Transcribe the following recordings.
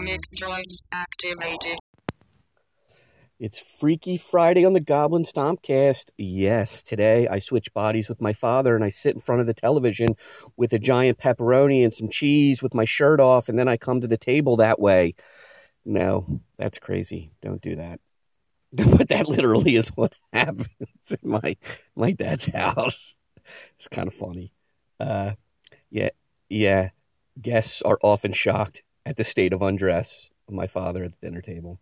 sonic joints activated. It's Freaky Friday on the Goblin Stompcast. Yes, today I switch bodies with my father and I sit in front of the television with a giant pepperoni and some cheese with my shirt off, and then I come to the table that way. No, that's crazy. Don't do that. But that literally is what happens in my dad's house. It's kind of funny. Yeah. Guests are often shocked at the state of undress of my father at the dinner table.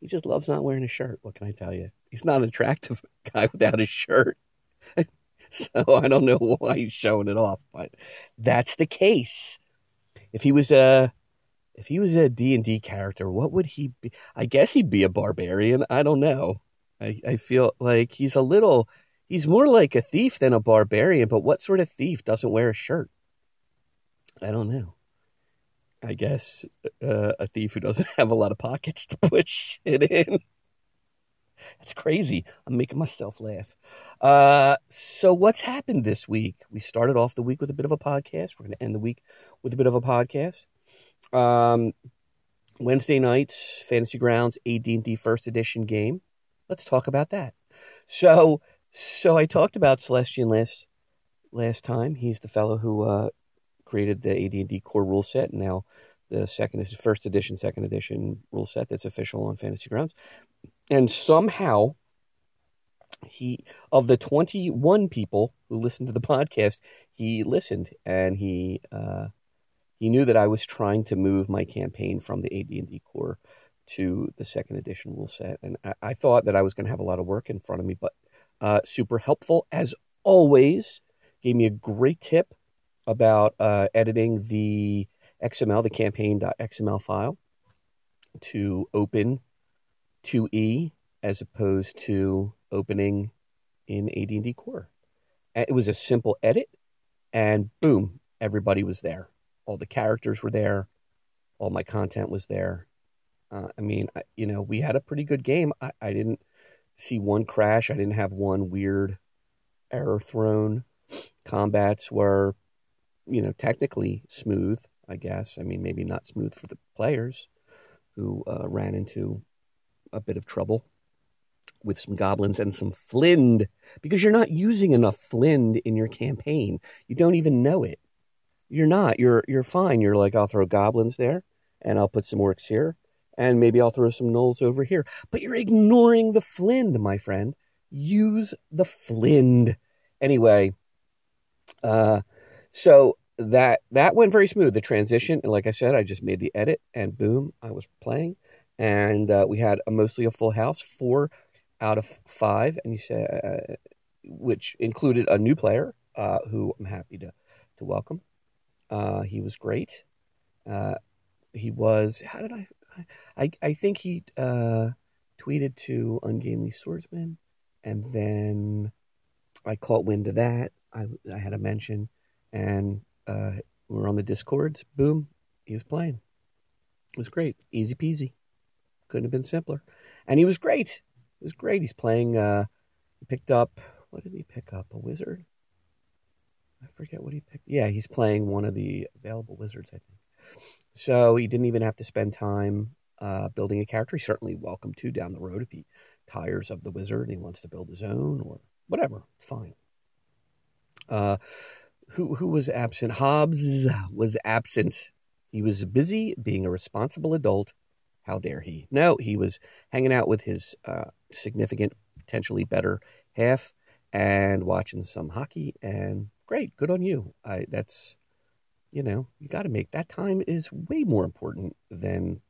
He just loves not wearing a shirt. What can I tell you? He's not an attractive guy without a shirt. So I don't know why he's showing it off, but that's the case. If he was a D&D character, what would he be? I guess he'd be a barbarian. I don't know. I feel like he's more like a thief than a barbarian, but what sort of thief doesn't wear a shirt? I don't know. I guess a thief who doesn't have a lot of pockets to put shit in. That's crazy. I'm making myself laugh. So what's happened this week? We started off the week with a bit of a podcast. We're going to end the week with a bit of a podcast. Wednesday nights, Fantasy Grounds, AD&D First Edition game. Let's talk about that. So I talked about Celestian last time. He's the fellow who created the AD&D core rule set, and now the first edition rule set that's official on Fantasy Grounds. And somehow, of the 21 people who listened to the podcast, he listened, and he knew that I was trying to move my campaign from the AD&D core to the second edition rule set. And I thought that I was going to have a lot of work in front of me, but super helpful as always. Gave me a great tip about editing the XML, the campaign.xml file, to open 2E as opposed to opening in AD&D Core. And it was a simple edit, and boom, everybody was there. All the characters were there. All my content was there. We had a pretty good game. I didn't see one crash. I didn't have one weird error thrown. Combats were technically smooth, I guess. I mean, maybe not smooth for the players who ran into a bit of trouble with some goblins and some flind, because you're not using enough flind in your campaign. You don't even know it. You're not. You're fine. You're like, I'll throw goblins there, and I'll put some orcs here, and maybe I'll throw some gnolls over here. But you're ignoring the flind, my friend. Use the flind. Anyway, so that went very smooth, the transition. And like I said, I just made the edit, and boom, I was playing. And we had mostly a full house, 4 out of 5, and you said, which included a new player who I'm happy to welcome. He was great. I think he tweeted to Ungamily Swordsman, and then I caught wind of that. I had a mention. And we were on the Discords. Boom, he was playing. It was great. Easy peasy. Couldn't have been simpler. And he was great. It was great. He's playing. He picked up. What did he pick up? A wizard? I forget what he picked. Yeah, he's playing one of the available wizards, I think. So he didn't even have to spend time building a character. He's certainly welcome to down the road if he tires of the wizard and he wants to build his own or whatever. Fine. Who was absent? Hobbs was absent. He was busy being a responsible adult. How dare he? No, he was hanging out with his significant, potentially better half and watching some hockey. And great, good on you. You got to make that time is way more important than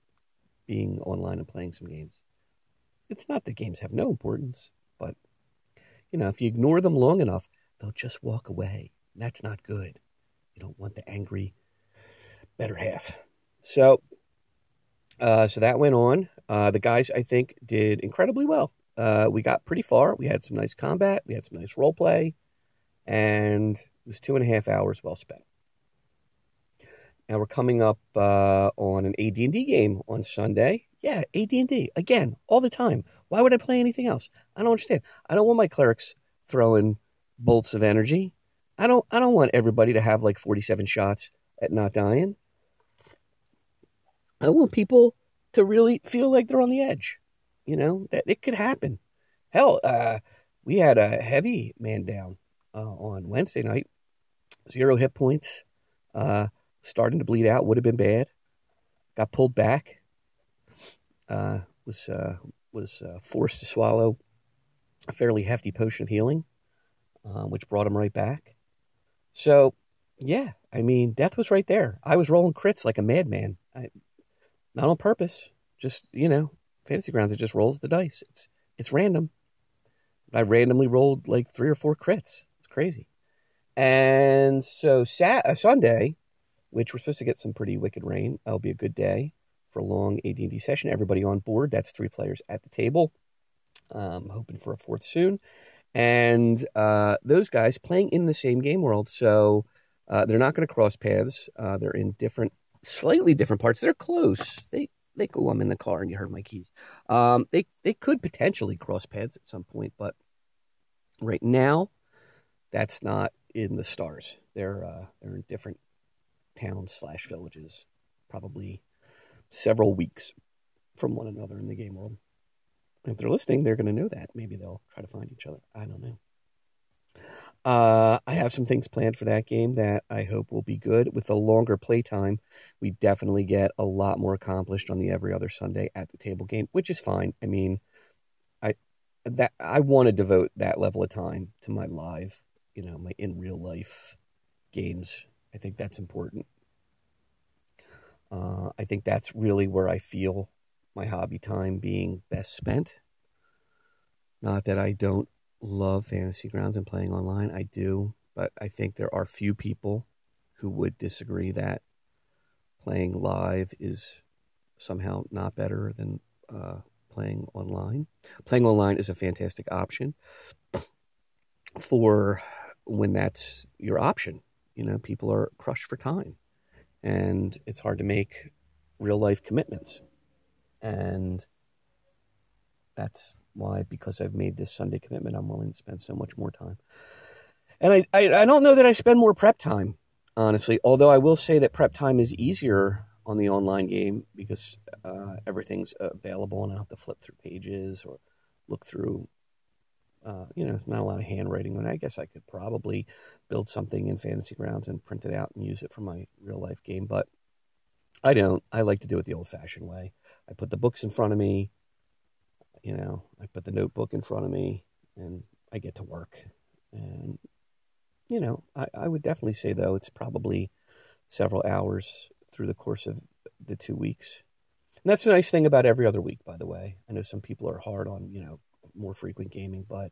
being online and playing some games. It's not that games have no importance, but if you ignore them long enough, they'll just walk away. That's not good. You don't want the angry better half. So that went on. The guys, I think, did incredibly well. We got pretty far. We had some nice combat. We had some nice role play. And it was 2.5 hours well spent. Now we're coming up on an AD&D game on Sunday. Yeah, AD&D. Again, all the time. Why would I play anything else? I don't understand. I don't want my clerics throwing bolts of energy. I don't want everybody to have like 47 shots at not dying. I want people to really feel like they're on the edge, you know, that it could happen. Hell, we had a heavy man down on Wednesday night, 0 hit points, starting to bleed out, would have been bad. Got pulled back, was forced to swallow a fairly hefty potion of healing, which brought him right back. So, yeah, I mean, death was right there. I was rolling crits like a madman. Not on purpose, just, you know, Fantasy Grounds, it just rolls the dice. It's random. I randomly rolled like 3 or 4 crits. It's crazy. And so Sunday, which we're supposed to get some pretty wicked rain, it'll be a good day for a long AD&D session. Everybody on board. That's 3 players at the table. Hoping for a 4th soon. And those guys playing in the same game world. So they're not going to cross paths. They're in slightly different parts. They're close. They I'm in the car and you heard my keys. They could potentially cross paths at some point, but right now that's not in the stars. They're in different towns / villages, probably several weeks from one another in the game world. And if they're listening, they're going to know that. Maybe they'll try to find each other. I don't know. I have some things planned for that game that I hope will be good. With the longer playtime, we definitely get a lot more accomplished on the every other Sunday at the table game, which is fine. I mean, I want to devote that level of time to my live, you know, my in real life games. I think that's important. I think that's really where I feel my hobby time being best spent. Not that I don't love Fantasy Grounds and playing online. I do, but I think there are few people who would disagree that playing live is somehow not better than playing online. Playing online is a fantastic option for when that's your option. You know, people are crushed for time, and it's hard to make real life commitments. And that's why, because I've made this Sunday commitment, I'm willing to spend so much more time. And I don't know that I spend more prep time, honestly, although I will say that prep time is easier on the online game because everything's available and I don't have to flip through pages or look through, you know, not a lot of handwriting. And I guess I could probably build something in Fantasy Grounds and print it out and use it for my real life game, but I don't. I like to do it the old fashioned way. I put the books in front of me. You know, I put the notebook in front of me and I get to work. And, you know, I would definitely say, though, it's probably several hours through the course of the 2 weeks. And that's the nice thing about every other week, by the way. I know some people are hard on, you know, more frequent gaming, but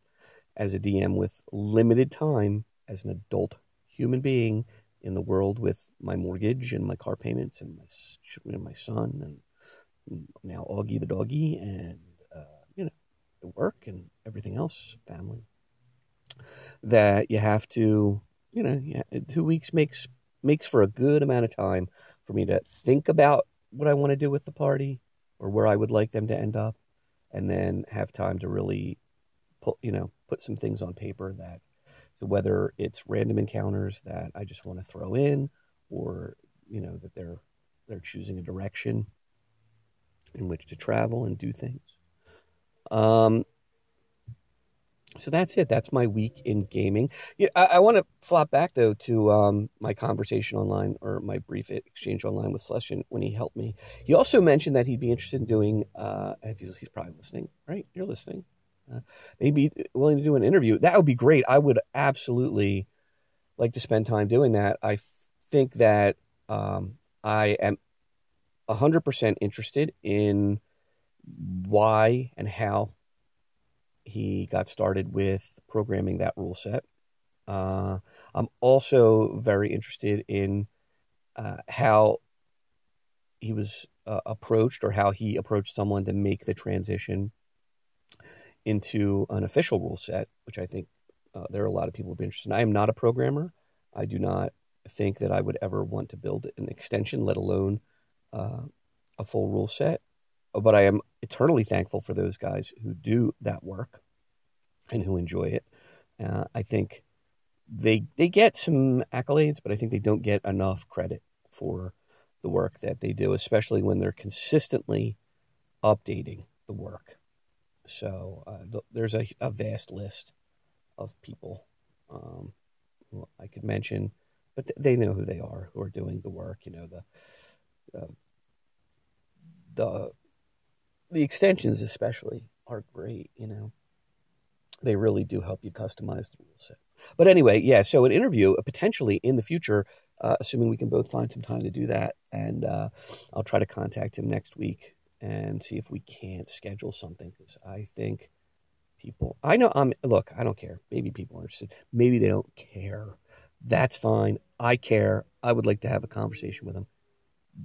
as a DM with limited time, as an adult human being in the world with my mortgage and my car payments and my son and now Augie the doggy and work and everything else, family, that you have to, you know, 2 weeks makes for a good amount of time for me to think about what I want to do with the party or where I would like them to end up, and then have time to really put some things on paper, that whether it's random encounters that I just want to throw in, or, you know, that they're choosing a direction in which to travel and do things. So that's it. That's my week in gaming. Yeah, I want to flop back, though, to my conversation online, or my brief exchange online with Celestian when he helped me. He also mentioned that he'd be interested in doing, if he's probably listening, right? You're listening. They'd be willing to do an interview. That would be great. I would absolutely like to spend time doing that. I think that I am 100% interested in why and how he got started with programming that rule set. I'm also very interested in how he was approached, or how he approached someone to make the transition into an official rule set, which I think there are a lot of people who would be interested in. I am not a programmer. I do not think that I would ever want to build an extension, let alone a full rule set. But I am eternally thankful for those guys who do that work and who enjoy it. I think they get some accolades, but I think they don't get enough credit for the work that they do, especially when they're consistently updating the work. So there's a vast list of people I could mention, but they know who they are, who are doing the work. You know, the extensions especially are great. You know, they really do help you customize the rule set. But anyway, yeah. So an interview potentially in the future, assuming we can both find some time to do that, and I'll try to contact him next week and see if we can't schedule something, because I think people, I know, look, I don't care. Maybe people are interested. Maybe they don't care. That's fine. I care. I would like to have a conversation with them.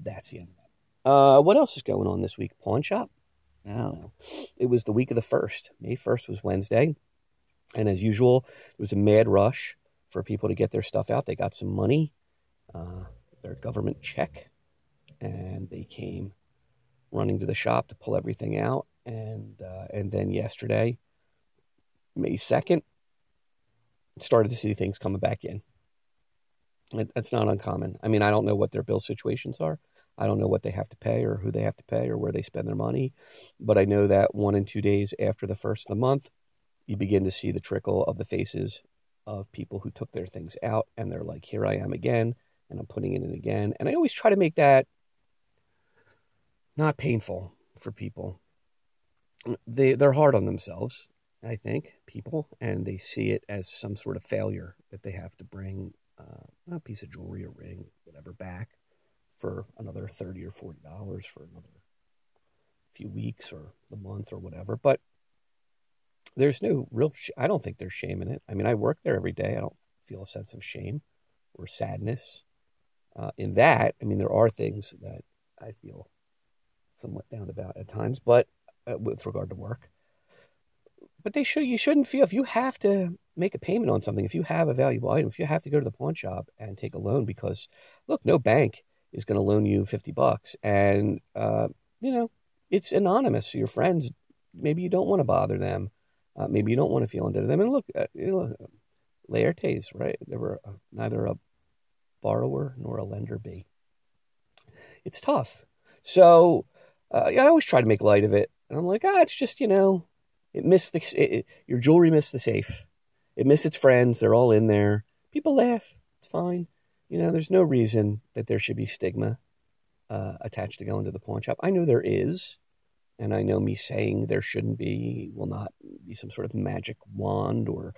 That's the end of that. What else is going on this week? Pawn shop? I don't know. It was the week of the 1st. May 1st was Wednesday. And as usual, it was a mad rush for people to get their stuff out. They got some money, their government check, and they came running to the shop to pull everything out. And then yesterday, May 2nd, started to see things coming back in. That's not uncommon. I mean, I don't know what their bill situations are. I don't know what they have to pay or who they have to pay or where they spend their money. But I know that 1 and 2 days after the 1st of the month, you begin to see the trickle of the faces of people who took their things out, and they're like, here I am again, and I'm putting it in again. And I always try to make that not painful for people. They're hard on themselves, I think, people, and they see it as some sort of failure that they have to bring a piece of jewelry or ring, whatever, back for another $30 or $40 for another few weeks or the month or whatever. But there's no real, I don't think there's shame in it. I mean, I work there every day. I don't feel a sense of shame or sadness in that. I mean, there are things that I feel somewhat down about at times, but with regard to work. But you shouldn't feel, if you have to make a payment on something, if you have a valuable item, if you have to go to the pawn shop and take a loan, because look, no bank is going to loan you $50, and you know, it's anonymous. So your friends, maybe you don't want to bother them. Maybe you don't want to feel indebted. I mean, look, Laertes, right? There were neither a borrower nor a lender be. It's tough. So I always try to make light of it. And I'm like, it's just, you know, it missed your jewelry missed the safe. It missed its friends. They're all in there. People laugh. It's fine. You know, there's no reason that there should be stigma attached to going to the pawn shop. I know there is. And I know me saying there shouldn't be will not be some sort of magic wand or,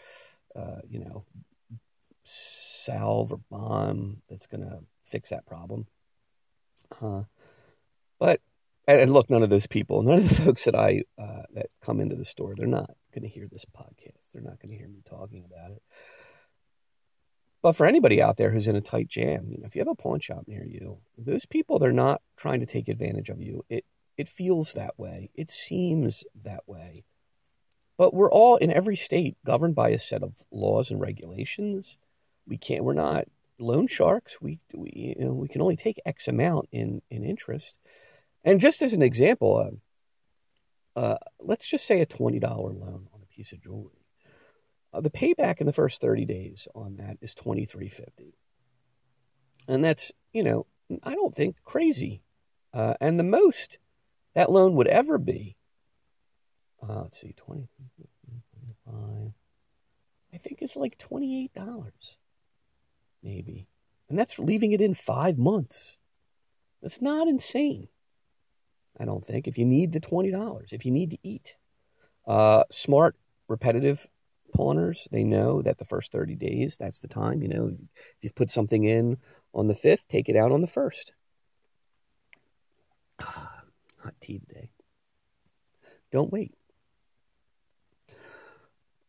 you know, salve or bomb that's going to fix that problem. But look, none of those people, none of the folks that that come into the store, they're not going to hear this podcast. They're not going to hear me talking about it. But for anybody out there who's in a tight jam, you know, if you have a pawn shop near you, those people, they're not trying to take advantage of you. It feels that way. It seems that way. But we're all, in every state, governed by a set of laws and regulations. We're not loan sharks. We can only take X amount in interest. And just as an example, let's just say a $20 loan on a piece of jewelry. The payback in the first 30 days on that is $23.50. And that's, you know, I don't think crazy. And the most that loan would ever be, let's see, 20, 25, I think it's like $28, maybe. And that's leaving it in 5 months. That's not insane, I don't think, if you need the $20, if you need to eat. Smart, repetitive pawners, they know that the first 30 days, that's the time. You know, if you've put something in on the 5th, take it out on the 1st. Hot tea today. Don't wait.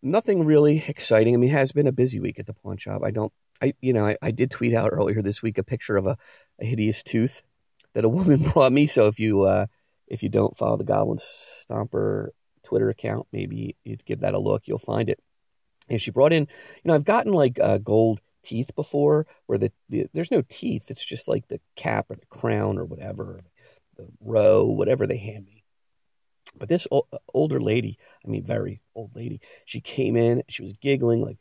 Nothing really exciting. I mean, it has been a busy week at the pawn shop. I did tweet out earlier this week a picture of a hideous tooth that a woman brought me. So if you don't follow the Goblin Stomper Twitter account, maybe you'd give that a look. You'll find it. And she brought in, you know, I've gotten like gold teeth before, where there's no teeth. It's just like the cap or the crown or whatever, the row, whatever they hand me. But this older lady, I mean, very old lady, she came in, she was giggling like,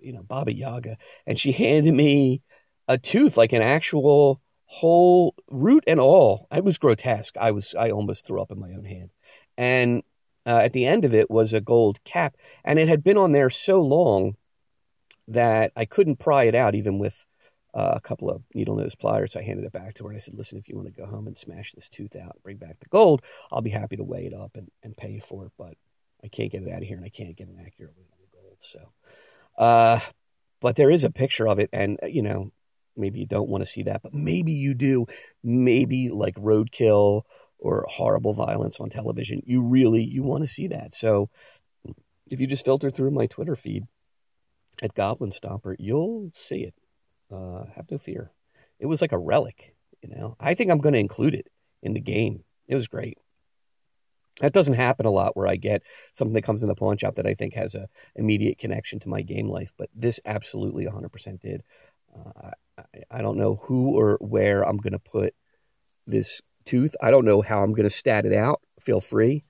you know, Baba Yaga, and she handed me a tooth, like an actual whole root and all. It was grotesque. I almost threw up in my own hand. And at the end of it was a gold cap, and it had been on there so long that I couldn't pry it out, even with a couple of needle nose pliers. I handed it back to her and I said, "Listen, if you want to go home and smash this tooth out and bring back the gold, I'll be happy to weigh it up and pay you for it, but I can't get it out of here, and I can't get an accurate weight on the gold." So, but there is a picture of it, and you know, maybe you don't want to see that, but maybe you do. Maybe like roadkill or horrible violence on television, you want to see that. So if you just filter through my Twitter feed at Goblin Stomper, you'll see it. Have no fear. It was like a relic, you know. I think I'm going to include it in the game. It was great. That doesn't happen a lot, where I get something that comes in the pawn shop that I think has a immediate connection to my game life, but this absolutely 100% did. I don't know who or where I'm going to put this tooth. I don't know how I'm going to stat it out. Feel free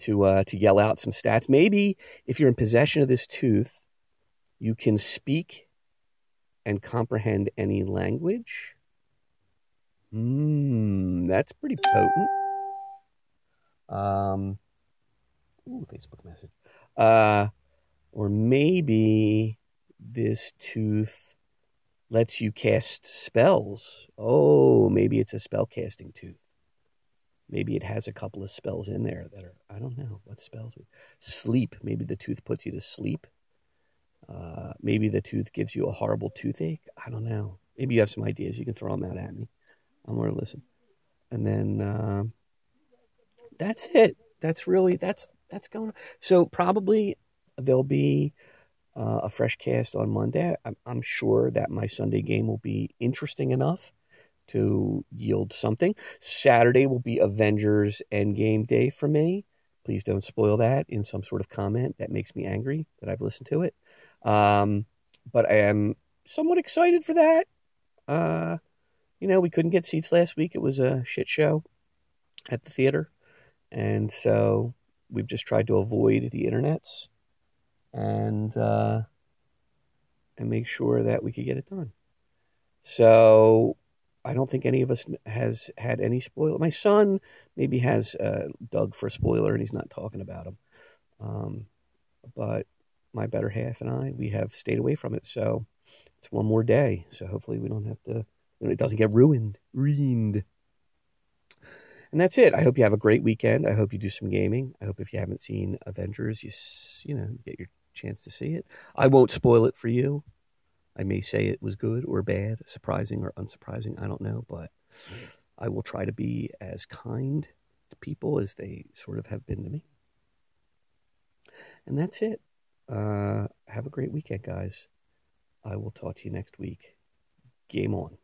to yell out some stats. Maybe if you're in possession of this tooth, you can speak and comprehend any language. That's pretty potent. Ooh, Facebook message. Or maybe this tooth lets you cast spells. Oh, maybe it's a spell casting tooth. Maybe it has a couple of spells in there that are, I don't know what spells. Sleep. Maybe the tooth puts you to sleep. Maybe the tooth gives you a horrible toothache. I don't know. Maybe you have some ideas. You can throw them out at me. I'm going to listen. And then, that's it. That's going on. So probably there'll be a fresh cast on Monday. I'm sure that my Sunday game will be interesting enough to yield something. Saturday will be Avengers Endgame day for me. Please don't spoil that in some sort of comment that makes me angry that I've listened to it. But I am somewhat excited for that. You know, we couldn't get seats last week. It was a shit show at the theater. And so we've just tried to avoid the internets and make sure that we could get it done. So I don't think any of us has had any spoiler. My son maybe has dug for a spoiler, and he's not talking about him. But my better half and I, we have stayed away from it. So it's one more day. So hopefully we don't have to, it doesn't get ruined. And that's it. I hope you have a great weekend. I hope you do some gaming. I hope if you haven't seen Avengers, you know, get your chance to see it. I won't spoil it for you. I may say it was good or bad, surprising or unsurprising. I don't know, but I will try to be as kind to people as they sort of have been to me. And that's it. Have a great weekend, guys. I will talk to you next week. Game on.